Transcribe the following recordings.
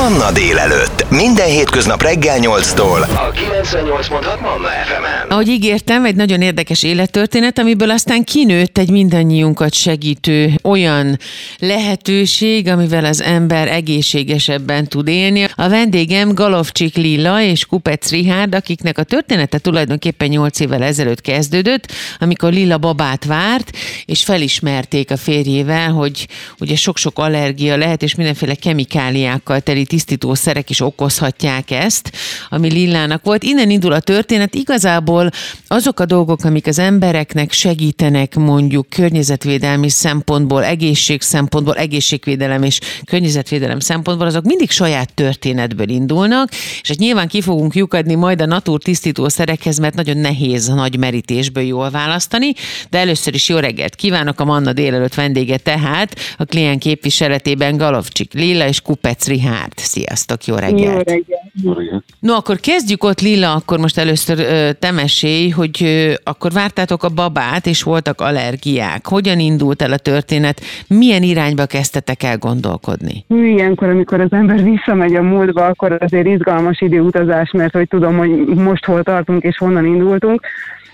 Manna délelőtt. Minden hétköznap reggel 8-tól a 98.6 Manna FM-en. Ahogy ígértem, egy nagyon érdekes élettörténet, amiből aztán kinőtt egy mindannyiunkat segítő olyan lehetőség, amivel az ember egészségesebben tud élni. A vendégem Galovcsik Lilla és Kupecz Richárd, akiknek a története tulajdonképpen 8 évvel ezelőtt kezdődött, amikor Lilla babát várt, és felismerték a férjével, hogy ugye sok-sok allergia lehet, és mindenféle kemikáliákkal teli tisztítószerek is okozhatják ezt, ami Lillának volt. Innen indul a történet. Igazából azok a dolgok, amik az embereknek segítenek mondjuk környezetvédelmi szempontból, egészség szempontból, egészségvédelem és környezetvédelem szempontból, azok mindig saját történetből indulnak, és hát nyilván ki fogunk lyukadni majd a natur tisztítószerekhez, mert nagyon nehéz a nagy merítésből jól választani, de először is jó reggelt kívánok. A Manna délelőtt vendége tehát a kliens képviseletében Galovcsik Lilla és Kupecz Richárd. Sziasztok, jó reggelt! Jó reggelt! No, akkor kezdjük ott, Lilla, akkor most először te mesélj, hogy akkor vártátok a babát, és voltak allergiák. Hogyan indult el a történet? Milyen irányba kezdtetek el gondolkodni? Ilyenkor, amikor az ember visszamegy a múltba, akkor azért izgalmas időutazás, mert hogy tudom, hogy most hol tartunk és honnan indultunk.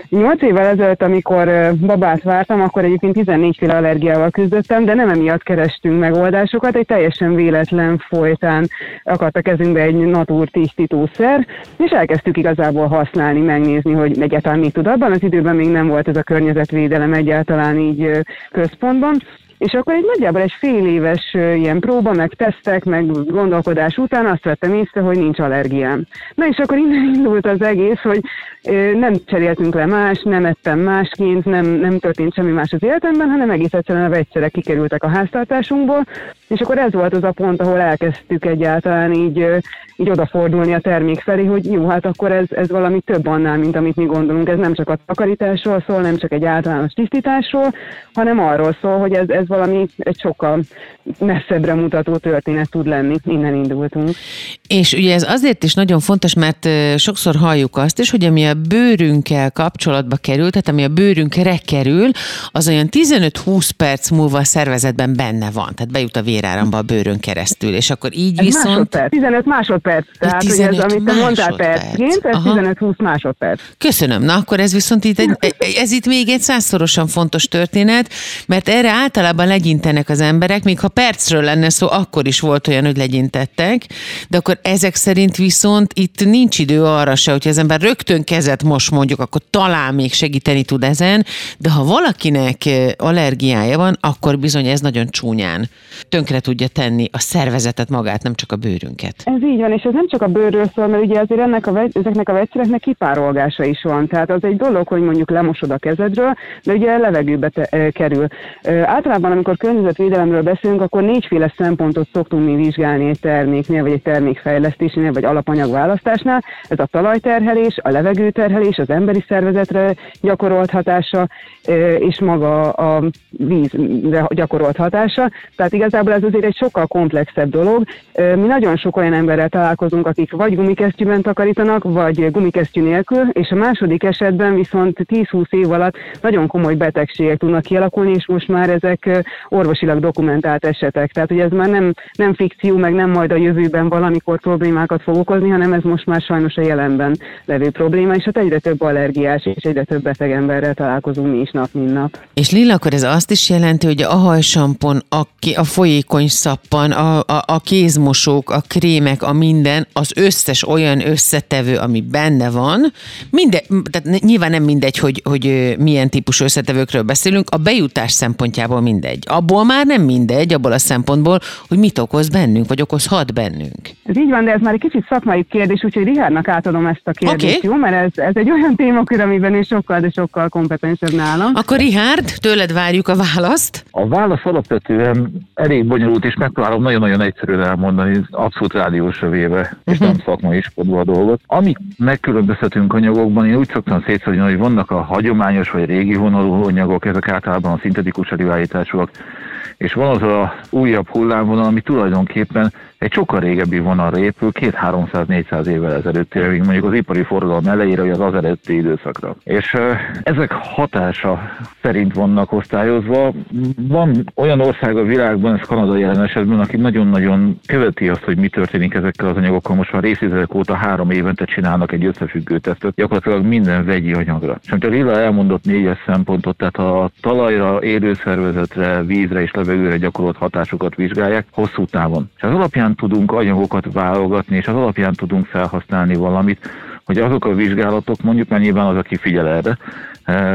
8 évvel ezelőtt, amikor babát vártam, akkor egyébként 14-féle allergiával küzdöttem, de nem emiatt kerestünk megoldásokat, egy teljesen véletlen folytán akadt a kezünkbe egy natur tisztítószer, és elkezdtük igazából használni, megnézni, hogy egyáltalán mit tud. Abban az időben még nem volt ez a környezetvédelem egyáltalán így központban. És akkor egy nagyjából egy fél éves ilyen próba, meg tesztek, meg gondolkodás után azt vettem észre, hogy nincs allergiám. Na és akkor innen indult az egész, hogy nem cseréltünk le más, nem ettem másként, nem történt semmi más az életemben, hanem egész egyszerűen a vegyszerek kikerültek a háztartásunkból, és akkor ez volt az a pont, ahol elkezdtük egyáltalán így odafordulni a termék felé, hogy jó, hát akkor ez valami több annál, mint amit mi gondolunk. Ez nem csak a takarításról szól, nem csak egy általános tisztításról, hanem arról szól, hogy ez valami egy sokkal messzebbre mutató történet tud lenni. Innen indultunk. És ugye ez azért is nagyon fontos, mert sokszor halljuk azt is, hogy ami a bőrünkkel kapcsolatba kerül, tehát ami a bőrünkre kerül, az olyan 15-20 perc múlva a szervezetben benne van, tehát bejut a véráramba a bőrön keresztül, és akkor így ez viszont... Másodperc, 15 másodperc, tehát 15 ugye ez, amit te mondtál percként, ez 15-20 másodperc. Köszönöm, na akkor ez viszont itt ez itt még egy 100-szorosan fontos történet, mert erre általában legyintenek az emberek, még ha percről lenne szó, akkor is volt olyan, hogy legyintettek, de akkor ezek szerint viszont itt nincs idő arra se, hogyha az ember rögtön kezet most mondjuk, akkor talán még segíteni tud ezen, de ha valakinek allergiája van, akkor bizony ez nagyon csúnyán tönkre tudja tenni a szervezetet magát, nem csak a bőrünket. Ez így van, és ez nem csak a bőrről szól, mert ugye azért ezeknek a vegyszereknek kipárolgása is van, tehát az egy dolog, hogy mondjuk lemosod a kezedről, de ugye levegőbe kerül. Általában, amikor környezetvédelemről beszélünk, akkor négyféle szempontot szoktunk mi vizsgálni egy terméknél, vagy egy termékfejlesztésnél, vagy alapanyagválasztásnál. Ez a talajterhelés, a levegőterhelés, az emberi szervezetre gyakorolt hatása, és maga a vízre gyakorolt hatása. Tehát igazából ez azért egy sokkal komplexebb dolog. Mi nagyon sok olyan emberrel találkozunk, akik vagy gumikesztyűben takarítanak, vagy gumikesztyű nélkül, és a második esetben viszont 10-20 év alatt nagyon komoly betegségek tudnak kialakulni, és most már ezek orvosilag dokumentált esetek. Tehát ugye ez már nem fikció, meg nem majd a jövőben valamikor problémákat fog okozni, hanem ez most már sajnos a jelenben levő probléma, és hát egyre több allergiás és egyre több beteg emberrel találkozunk mi is nap, mint nap. És Lilla, akkor ez azt is jelenti, hogy a hajsampon, a folyékony szappan, a kézmosók, a krémek, a minden, az összes olyan összetevő, ami benne van, tehát nyilván nem mindegy, hogy milyen típusú összetevőkről beszélünk, a bejutás szempontjából mindegy. Abból már nem mindegy, abból a szempontból, hogy mit okoz bennünk, vagy okozhat bennünk. Ez így van, de ez már egy kicsit szakmai kérdés, úgyhogy Richárdnak átadom ezt a kérdést, okay. Jó? Mert ez egy olyan témakör, amiben ő sokkal, de sokkal kompetensebb nálam. Akkor Richárd, tőled várjuk a választ. A válasz alapvetően elég bonyolult, és megpróbálom nagyon-nagyon egyszerűen elmondani, abszolút rádiósra véve, és nem szakmai iskolva a dolgot. Amit megkülönböztetünk anyagokban, én úgy szoktam szétszedni, hogy vannak a hagyományos vagy régi vonalú anyagok, ezek általában a szintetikus előállításúak, és van az a újabb hullámvonal, ami tulajdonképpen egy sokkal régebbi vonalra épül, 200-300-400 évvel ezelőtt, mondjuk az ipari forradalom elejére, vagy az előtti időszakra. És ezek hatása szerint vannak osztályozva. Van olyan ország a világban, ez Kanada jelen esetben, aki nagyon-nagyon követi azt, hogy mi történik ezekkel az anyagokkal. Most már részételek óta 3 évente csinálnak egy összefüggő tesztet, gyakorlatilag minden vegyi anyagra. És amit a Lilla elmondott 4-es szempontot, tehát a talajra, élőszervezetre, vízre és levegőre gyakorolt hatásokat vizsgálják hosszú távon. És az alapján tudunk anyagokat válogatni, és az alapján tudunk felhasználni valamit, hogy azok a vizsgálatok, mondjuk már nyilván az, aki figyel erre,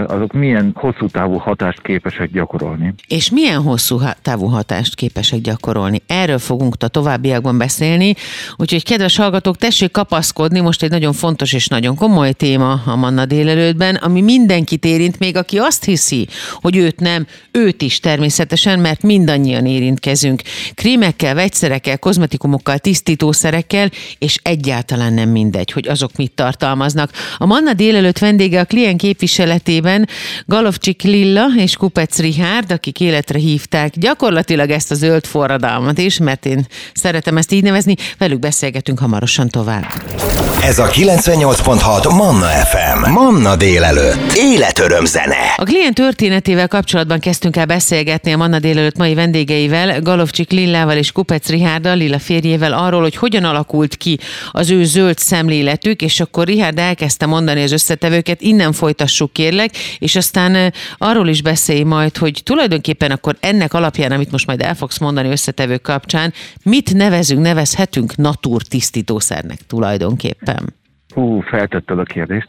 azok milyen hosszú távú hatást képesek gyakorolni. És milyen hosszú távú hatást képesek gyakorolni? Erről fogunk a továbbiakban beszélni, úgyhogy kedves hallgatók, tessék kapaszkodni, most egy nagyon fontos és nagyon komoly téma a Manna délelőttben, ami mindenkit érint, még aki azt hiszi, hogy őt nem, őt is természetesen, mert mindannyian érintkezünk. Krémekkel, vegyszerekkel, kozmetikumokkal, tisztítószerekkel, és egyáltalán nem mindegy, hogy azok mit tartalmaznak. A Manna délelőtt vendége a Klient képviselet Galovcsik Lilla és Kupecz Richárd, akik életre hívták gyakorlatilag ezt a zöld forradalmat is, mert én szeretem ezt így nevezni, velük beszélgetünk hamarosan tovább. Ez a 98.6 Manna FM, Manna délelőtt, életöröm zene. A Klient történetével kapcsolatban kezdtünk el beszélgetni a Manna délelőtt mai vendégeivel, Galovcsik Lillával és Kupecz Richárddal, Lilla férjével arról, hogy hogyan alakult ki az ő zöld szemléletük, és akkor Richárd elkezdte mondani az összetevőket, innen folytassuk ki, és aztán arról is beszélj majd, hogy tulajdonképpen akkor ennek alapján, amit most majd el fogsz mondani összetevők kapcsán, mit nevezhetünk naturtisztítószernek tulajdonképpen? Hú, feltetted a kérdést,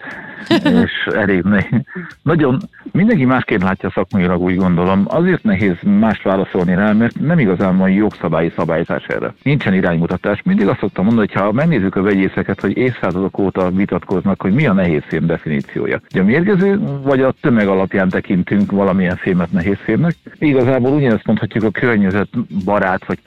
és elég nehéz. Nagyon, mindenki másként látja szakmailag, úgy gondolom. Azért nehéz mást válaszolni rá, mert nem igazán van jogszabályi szabályzás erre. Nincsen iránymutatás. Mindig azt szoktam mondani, hogy ha megnézzük a vegyészeket, hogy évszázadok óta vitatkoznak, hogy mi a nehézfém definíciója. Ugye a mérgező, vagy a tömeg alapján tekintünk valamilyen fémet nehézfémnek. Igazából ugyanezt mondhatjuk a környezetbarát, vagy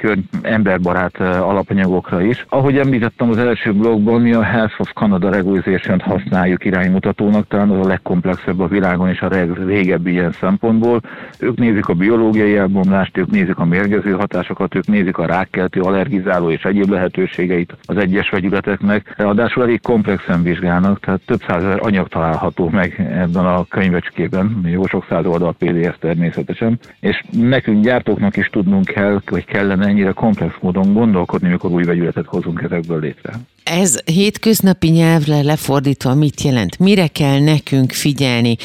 emberbarát alapanyagokra is. Ahogy említettem az első blogban, mi a Health of Canada a Regulation-t használjuk iránymutatónak, talán az a legkomplexebb a világon és a régebbi ilyen szempontból. Ők nézik a biológiai elbomlást, ők nézik a mérgező hatásokat, ők nézik a rákkeltő, allergizáló és egyéb lehetőségeit az egyes vegyületeknek. Ráadásul elég komplexen vizsgálnak, tehát több százezer anyag található meg ebben a könyvecskében, jó sok száz oldal PDF természetesen, és nekünk gyártóknak is tudnunk kell, hogy kellene ennyire komplex módon gondolkodni, mikor új vegyületet hozunk ezekből létre. Ez hétköznapi nyelvre lefordítva mit jelent? Mire kell nekünk figyelni?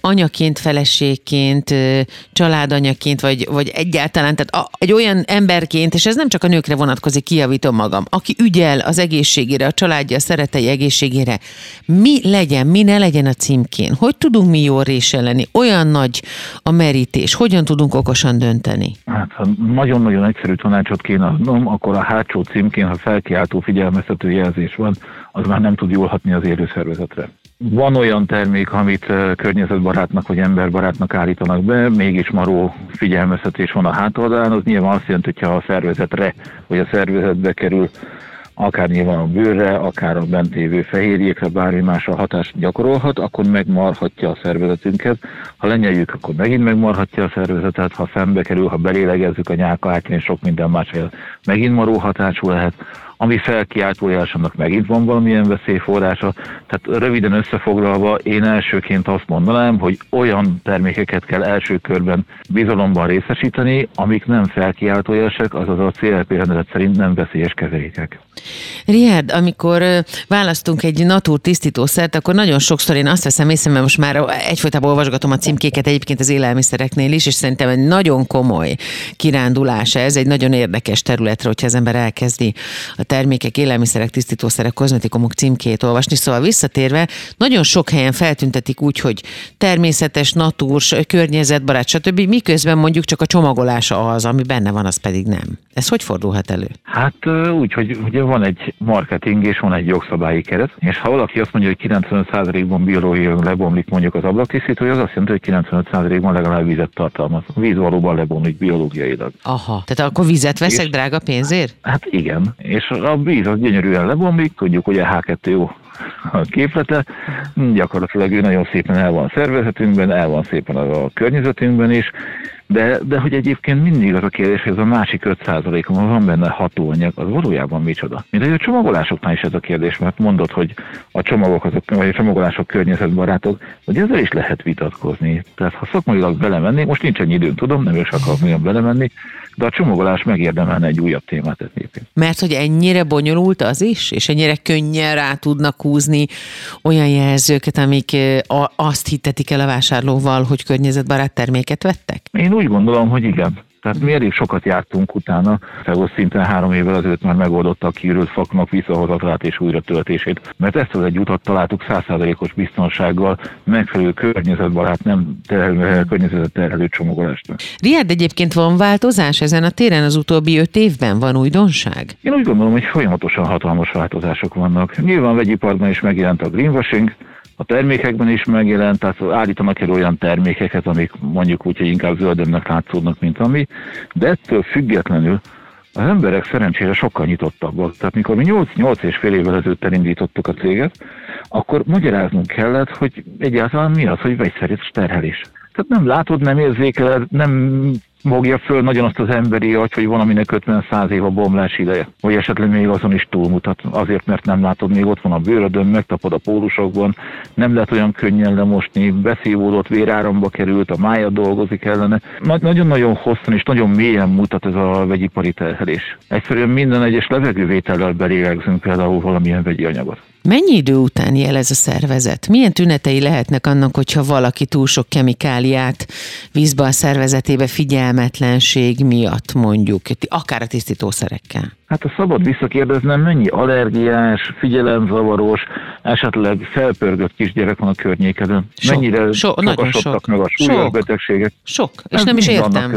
Anyaként, feleségként, családanyaként, vagy egyáltalán, tehát egy olyan emberként, és ez nem csak a nőkre vonatkozik, kijavítom magam, aki ügyel az egészségére, a családja, a szeretei egészségére, mi legyen, mi ne legyen a címkén? Hogy tudunk mi jól réselni? Olyan nagy a merítés, hogyan tudunk okosan dönteni? Hát, ha nagyon-nagyon egyszerű tanácsot kéne adnom, akkor a hátsó címkén, ha felkiáltó figyelmeztető jelzés van, az már nem tud jól hatni az élőszervezetre. Van olyan termék, amit környezetbarátnak vagy emberbarátnak állítanak be, mégis maró figyelmeztetés van a hátoldalán, az nyilván azt jelenti, hogyha a szervezetre vagy a szervezetbe kerül, akár nyilván a bőrre, akár a bent lévő fehérjékre, bármi másra hatást gyakorolhat, akkor megmarhatja a szervezetünket. Ha lenyeljük, akkor megint megmarhatja a szervezetet, ha szembe kerül, ha belélegezzük a nyálkahártyán, és sok minden más, megint maró hatású lehet. Ami felkiáltójás, annak megint van valamilyen veszélyforrása. Tehát röviden összefoglalva, én elsőként azt mondanám, hogy olyan termékeket kell első körben bizalomban részesíteni, amik nem felkiáltójásak, azaz a CLP rendelet szerint nem veszélyes keverékek. Richárd, amikor választunk egy naturtisztítószert, akkor nagyon sokszor én azt veszem észre, mert most már egyfolytában olvasgatom a címkéket egyébként az élelmiszereknél is, és szerintem egy nagyon komoly kirándulás ez, egy nagyon érdekes területre, hogyha az ember elkezdi a termékek, élelmiszerek, tisztítószerek, kozmetikumok címkét olvasni. Szóval visszatérve, nagyon sok helyen feltüntetik úgy, hogy természetes, natúrs, környezetbarát, stb. Miközben mondjuk csak a csomagolása az, ami benne van, az pedig nem. Ez hogy fordulhat elő? Hát úgy, hogy ugye van egy marketing és van egy jogszabályi keret, és ha valaki azt mondja, hogy 95%-ban biológiailag lebomlik mondjuk az ablaktisztítója, az azt jelenti, hogy 95%-ban legalább vizet tartalmaz. A víz valóban lebomlik biológiailag. Aha, tehát akkor vizet veszek és drága pénzért? Hát igen. És a víz az gyönyörűen lebomlik, tudjuk, hogy a H2O a képlete. Gyakorlatilag ő nagyon szépen el van szervezetünkben, el van szépen a környezetünkben is, de hogy egyébként mindig az a kérdés, hogy ez a másik 5%-on van benne hatóanyag, az valójában micsoda. Mint a csomagolásoknál is ez a kérdés, mert mondod, hogy a csomagok azok, vagy a csomagolások környezetbarátok, hogy ezzel is lehet vitatkozni. Tehát ha szakmailag belemennék, most nincs ennyi időm, tudom, nem is akarok nagyon belemenni, de a csomagolás megérdemelne egy újabb témát egyébként. Mert hogy ennyire bonyolult az is, és ennyire könnyen rá tudnak húzni olyan jelzőket, amik azt hittetik el a vásárlóval, hogy környezetbarát terméket vettek? Én úgy gondolom, hogy igen. Tehát mi elég sokat jártunk utána, tehát szinten 3 évvel ezelőtt már megoldotta a kiürült faknak visszahozatát és újratöltését, mert ezt az egy utat találtuk 100%-os biztonsággal, megfelelő környezetbarát, nem környezetet terhelő csomagolásra. Richárd, egyébként van változás ezen a téren az utóbbi 5 évben? Van újdonság? Én úgy gondolom, hogy folyamatosan hatalmas változások vannak. Nyilván vegyiparban is megjelent a greenwashing, a termékekben is megjelent, tehát állítanak el olyan termékeket, amik mondjuk úgy, hogy inkább zöldebbnek látszódnak, mint ami, de ettől függetlenül az emberek szerencsére sokkal nyitottabbak. Tehát mikor mi 8,5 évvel ezelőtt elindítottuk a céget, akkor magyaráznunk kellett, hogy egyáltalán mi az, hogy vegyszeres terhelés. Tehát nem látod, nem érzékeled, nem fogja föl nagyon azt az emberi agy, hogy van, aminek 50-100 év a bomlás ideje. Vagy esetleg még azon is túlmutat, azért, mert nem látod, még ott van a bőrödön, megtapad a pólusokban, nem lehet olyan könnyen lemosni, beszívódott, véráramba került, a mája dolgozik ellene. Nagyon-nagyon hosszan és nagyon mélyen mutat ez a vegyipari terhelés. Egyszerűen minden egyes levegővétellel belélegzünk például valamilyen vegyi anyagot. Mennyi idő után jel ez a szervezet? Milyen tünetei lehetnek annak, hogyha valaki túl sok kemikáliát vízbe a szervezetébe, figyelmetlenség miatt mondjuk, akár a tisztítószerekkel? Hát ha szabad visszakérdeznem, mennyi allergiás, figyelemzavaros, esetleg felpörgött kisgyerek van a környékedön? Mennyire sokasodtak meg a súlyos betegségek? Sok, és nem is értem.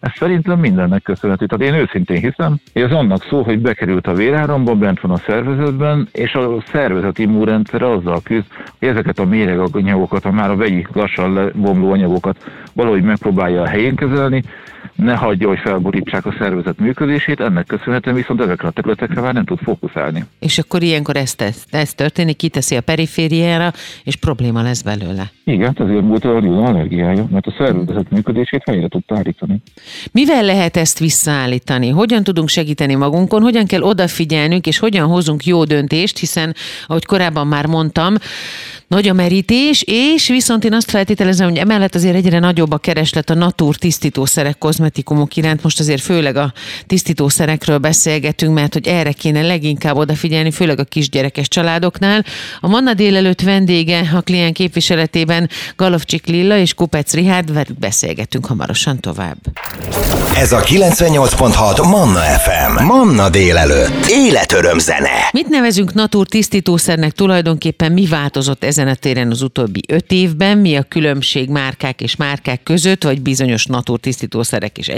Ez szerintem mindennek köszönhető. Tehát én őszintén hiszem, hogy ez annak szól, hogy bekerült a véráramba, bent van a szervezetben, és a szervezet immunrendszere azzal küzd, hogy ezeket a méreganyagokat, a már a vegyi lassan bomló anyagokat valahogy megpróbálja a helyén kezelni, ne hagyja, hogy felborítsák a szervezet működését, ennek köszönhetően viszont ezekre a területekre már nem tud fókuszálni. És akkor ilyenkor ez történik, kiteszi a perifériára, és probléma lesz belőle. Igen, ezért volt a Lilla allergiája, mert a szervezet működését helyre tudta állítani. Mivel lehet ezt visszaállítani? Hogyan tudunk segíteni magunkon? Hogyan kell odafigyelnünk, és hogyan hozunk jó döntést, hiszen, ahogy korábban már mondtam, nagy a merítés, és viszont én azt feltételezem, hogy emellett azért egyre nagyobb a kereslet a natur tisztítószerek, kozmetikumok iránt. Most azért főleg a tisztítószerekről beszélgetünk, mert hogy erre kéne leginkább odafigyelni, főleg a kisgyerekes családoknál. A Manna délelőtt vendége a Klién képviseletében Galovcsik Lilla és Kupecz Richárd, velük beszélgetünk hamarosan tovább. Ez a 98.6 Manna FM. Manna délelőtt. Életöröm zene. Mit nevezünk natur tisztítószernek tulajdonképpen, mi változott ezen a téren az utóbbi 5 évben, mi a különbség márkák és márkák között, vagy bizonyos naturtisztítószerek és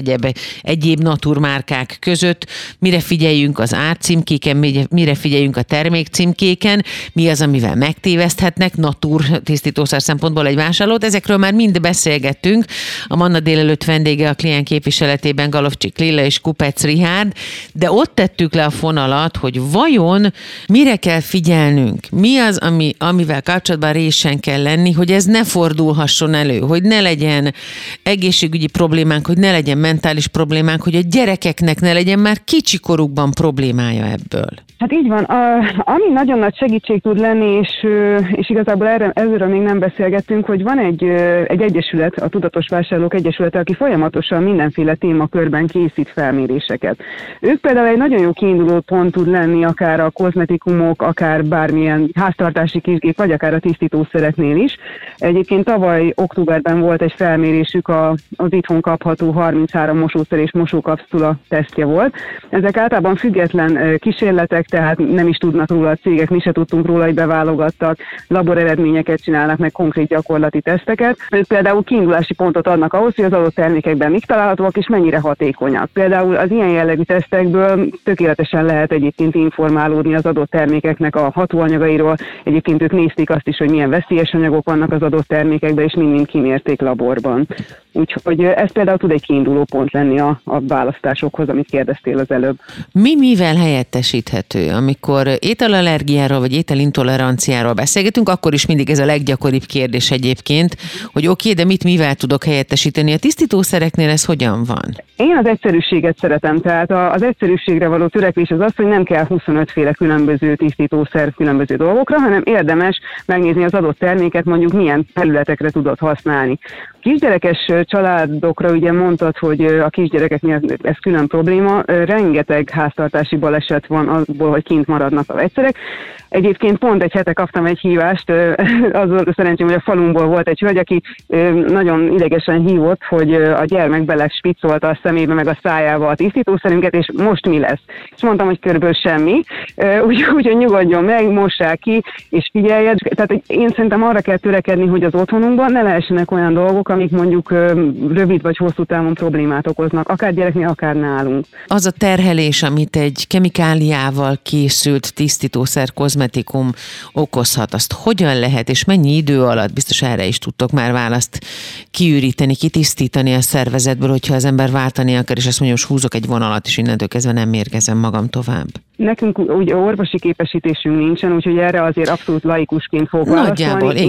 egyéb naturmárkák között, mire figyeljünk az árcímkéken, mire figyeljünk a termékcímkéken, mi az, amivel megtéveszthetnek naturtisztítószer szempontból egy vásárlót. Ezekről már mind beszélgettünk. A Manna délelőtt vendége a Klién képviseletében Galovcsik Lilla és Kupecz Richárd, de ott tettük le a fonalat, hogy vajon mire kell figyelnünk, mi az, amivel kapcsolatban résen kell lenni, hogy ez ne fordulhasson elő, hogy ne legyen egészségügyi problémánk, hogy ne legyen mentális problémánk, hogy a gyerekeknek ne legyen már kicsikorukban problémája ebből. Hát így van. Ami nagyon nagy segítség tud lenni, és igazából ezzel még nem beszélgettünk, hogy van egy egyesület, a Tudatos Vásárlók Egyesülete, aki folyamatosan mindenféle témakörben készít felméréseket. Ők például egy nagyon jó kiinduló pont tud lenni, akár a kozmetikumok, akár bármilyen háztartási kisgép, vagy akár a tisztítószereknél is. Egyébként tavaly októberben volt egy felmérésük, az itthon kapható 33 mosószer és mosókapszula tesztje volt. Ezek általában független kísérletek, tehát nem is tudnak róla a cégek, mi se tudtunk róla, hogy beválogattak, laboreredményeket csinálnak, meg konkrét gyakorlati teszteket. Ők például kiindulási pontot adnak ahhoz, hogy az adott termékekben mik találhatóak és mennyire hatékonyak. Például az ilyen jellegű tesztekből tökéletesen lehet egyébként informálódni az adott termékeknek a hatóanyagairól. Egyébként ők nézték azt is, hogy milyen veszélyes anyagok vannak az adott termékekben, és mind-mind kimérték laborban. Úgyhogy ez például tud egy kiinduló pont lenni a választásokhoz, amit kérdeztél az előbb. Mi mivel helyettesíthető? Amikor ételallergiáról vagy ételintoleranciáról beszélgetünk, akkor is mindig ez a leggyakoribb kérdés egyébként, hogy oké, de mit mivel tudok helyettesíteni? A tisztítószereknél ez hogyan van? Én az egyszerűséget szeretem, tehát az egyszerűségre való törekvés az az, hogy nem kell 25 féle különböző tisztítószer különböző dolgokra, hanem érdemes megnézni az adott terméket, mondjuk milyen területekre tudod használni. Kisgyerekes családokra ugye mondtad, hogy a kisgyerekeknél ez külön probléma, rengeteg háztartási baleset van abból, hogy kint maradnak a vegyszerek. Egyébként pont egy hete kaptam egy hívást, azzal szerencsém, hogy a falumból volt egy hölgy, aki nagyon idegesen hívott, hogy a gyermek belespiccolta a szemébe meg a szájába a tisztítószerünket, és most mi lesz? És mondtam, hogy körülbelül semmi, úgyhogy nyugodjon meg, mossák ki, és figyelj. Tehát én szerintem arra kell törekedni, hogy az otthonunkban ne lehessenek olyan dolgok, amik mondjuk rövid vagy hosszú távon problémát okoznak, akár gyereknél, akár nálunk. Az a terhelés, amit egy kemikáliával készült tisztítószer, kozmetikum okozhat, azt hogyan lehet, és mennyi idő alatt, biztos erre is tudtok már választ, kiüríteni, kitisztítani a szervezetből, hogyha az ember váltani akar, és azt mondja, hogy húzok egy vonalat, és innentől kezdve nem mérgezem magam tovább. Nekünk ugye orvosi képesítésünk nincsen, úgyhogy erre azért abszolút laikusként fogok válaszolni.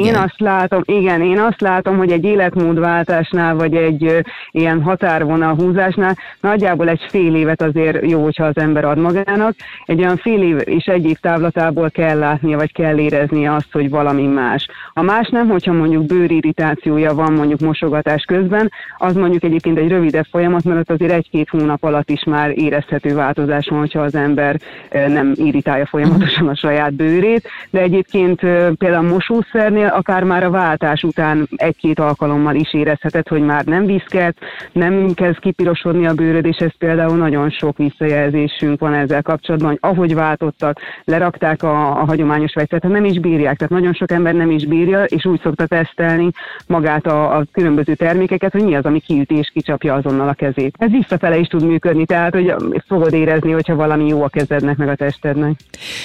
Én azt látom, hogy egy életmódváltásnál, vagy egy ilyen határvonal húzásnál nagyjából egy fél évet azért jó, hogyha az ember ad magának. Egy olyan fél év és egy év távlatából kell látnia, vagy kell éreznie azt, hogy valami más. A más nem, hogyha mondjuk bőrirritációja van mondjuk mosogatás közben, az mondjuk egyébként egy rövidebb folyamat, mert ott azért egy-két hónap alatt is már érezhető változás van, hogyha az ember nem irritálja folyamatosan a saját bőrét, de egyébként például a mosószernél akár már a váltás után egy-két alkalommal is érezheted, hogy már nem viszket, nem kezd kipirosodni a bőröd, és ez például nagyon sok visszajelzésünk van ezzel kapcsolatban, hogy ahogy váltottak, lerakták a hagyományos vegyszert, nem is bírják, tehát nagyon sok ember nem is bírja, és úgy szokta tesztelni magát a különböző termékeket, hogy mi az, ami kiüti és kicsapja azonnal a kezét. Ez visszafele is tud működni, tehát hogy fogod érezni, hogyha valami jó a kezednek, meg a testednek.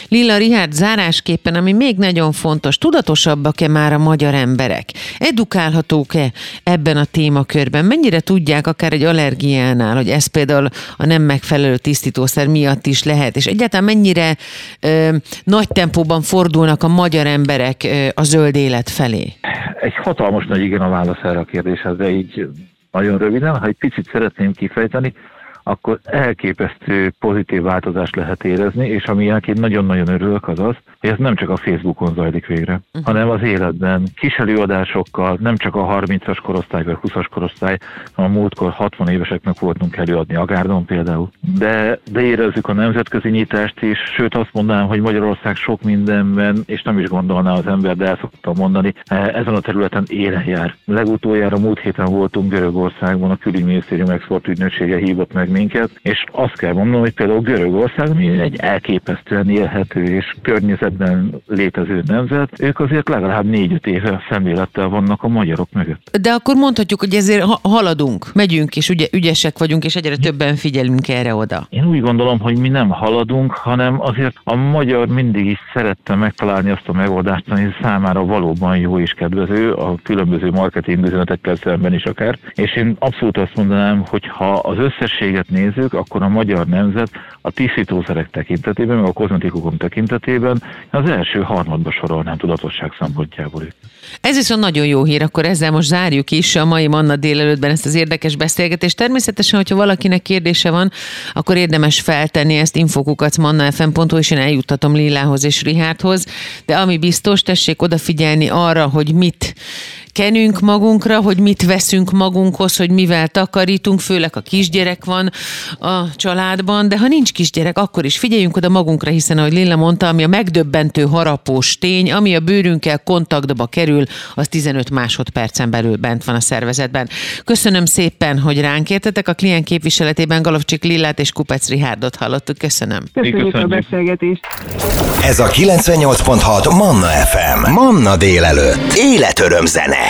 Lilla Richárd, zárásképpen, ami még nagyon fontos, tudatosabbak-e már a magyar emberek? Edukálhatók-e ebben a témakörben? Mennyire tudják akár egy allergiánál, hogy ez például a nem megfelelő tisztítószer miatt is lehet? És egyáltalán mennyire nagy tempóban fordulnak a magyar emberek a zöld élet felé? Egy hatalmas nagy igen a válasz erre a kérdéshez, de így nagyon röviden, ha egy picit szeretném kifejteni, akkor elképesztő pozitív változást lehet érezni, és amiért én nagyon-nagyon örülök az az, hogy ez nem csak a Facebookon zajlik végre, hanem az életben, kis előadásokkal, nem csak a 30-as korosztály vagy 20-as korosztály, hanem a múltkor 60 éveseknek voltunk előadni, Agárdon például. De érezzük a nemzetközi nyitást is, sőt azt mondanám, hogy Magyarország sok mindenben, és nem is gondolná az ember, de el szoktam mondani, ezen a területen élen jár. Legutoljára múlt héten voltunk Görögországban, a Külügyminisztérium Exportügynöksége hívott meg minket, és azt kell mondanom, hogy például Görögország, ami egy elképesztően élhető és környezetben létező nemzet, ők azért legalább 4-5 éve szemlélettel vannak a magyarok mögött. De akkor mondhatjuk, hogy ezért haladunk, megyünk, és ügyesek vagyunk, és egyre többen figyelünk erre-oda. Én úgy gondolom, hogy mi nem haladunk, hanem azért a magyar mindig is szerette megtalálni azt a megoldást, ami számára valóban jó és kedvező, a különböző marketing üzenetekkel szemben is akár. És én abszolút azt mondanám, hogy ha az összességet nézzük, akkor a magyar nemzet a tisztítószerek tekintetében, meg a kozmetikumok tekintetében az első harmadba sorolnám tudatosság szempontjából. Ez viszont nagyon jó hír, akkor ezzel most zárjuk is a mai Manna délelőttben ezt az érdekes beszélgetést. Természetesen, hogyha valakinek kérdése van, akkor érdemes feltenni ezt info@mannafm.hu, és én eljuttatom Lillához és Richárdhoz, de ami biztos, tessék odafigyelni arra, hogy mit kenünk magunkra, hogy mit veszünk magunkhoz, hogy mivel takarítunk, főleg a kisgyerek van a családban, de ha nincs kisgyerek, akkor is figyeljünk oda magunkra, hiszen ahogy Lilla mondta, ami a megdöbbentő harapós tény, ami a bőrünkkel kontaktba kerül, az 15 másodpercen belül bent van a szervezetben. Köszönöm szépen, hogy ránk értetek. A Klient képviseletében Galovcsik Lillát és Kupecz Richárdot hallottuk. Köszönöm. Köszönjük a beszélgetést. Ez a 98.6 Manna FM. Manna délelőtt. Életöröm zene.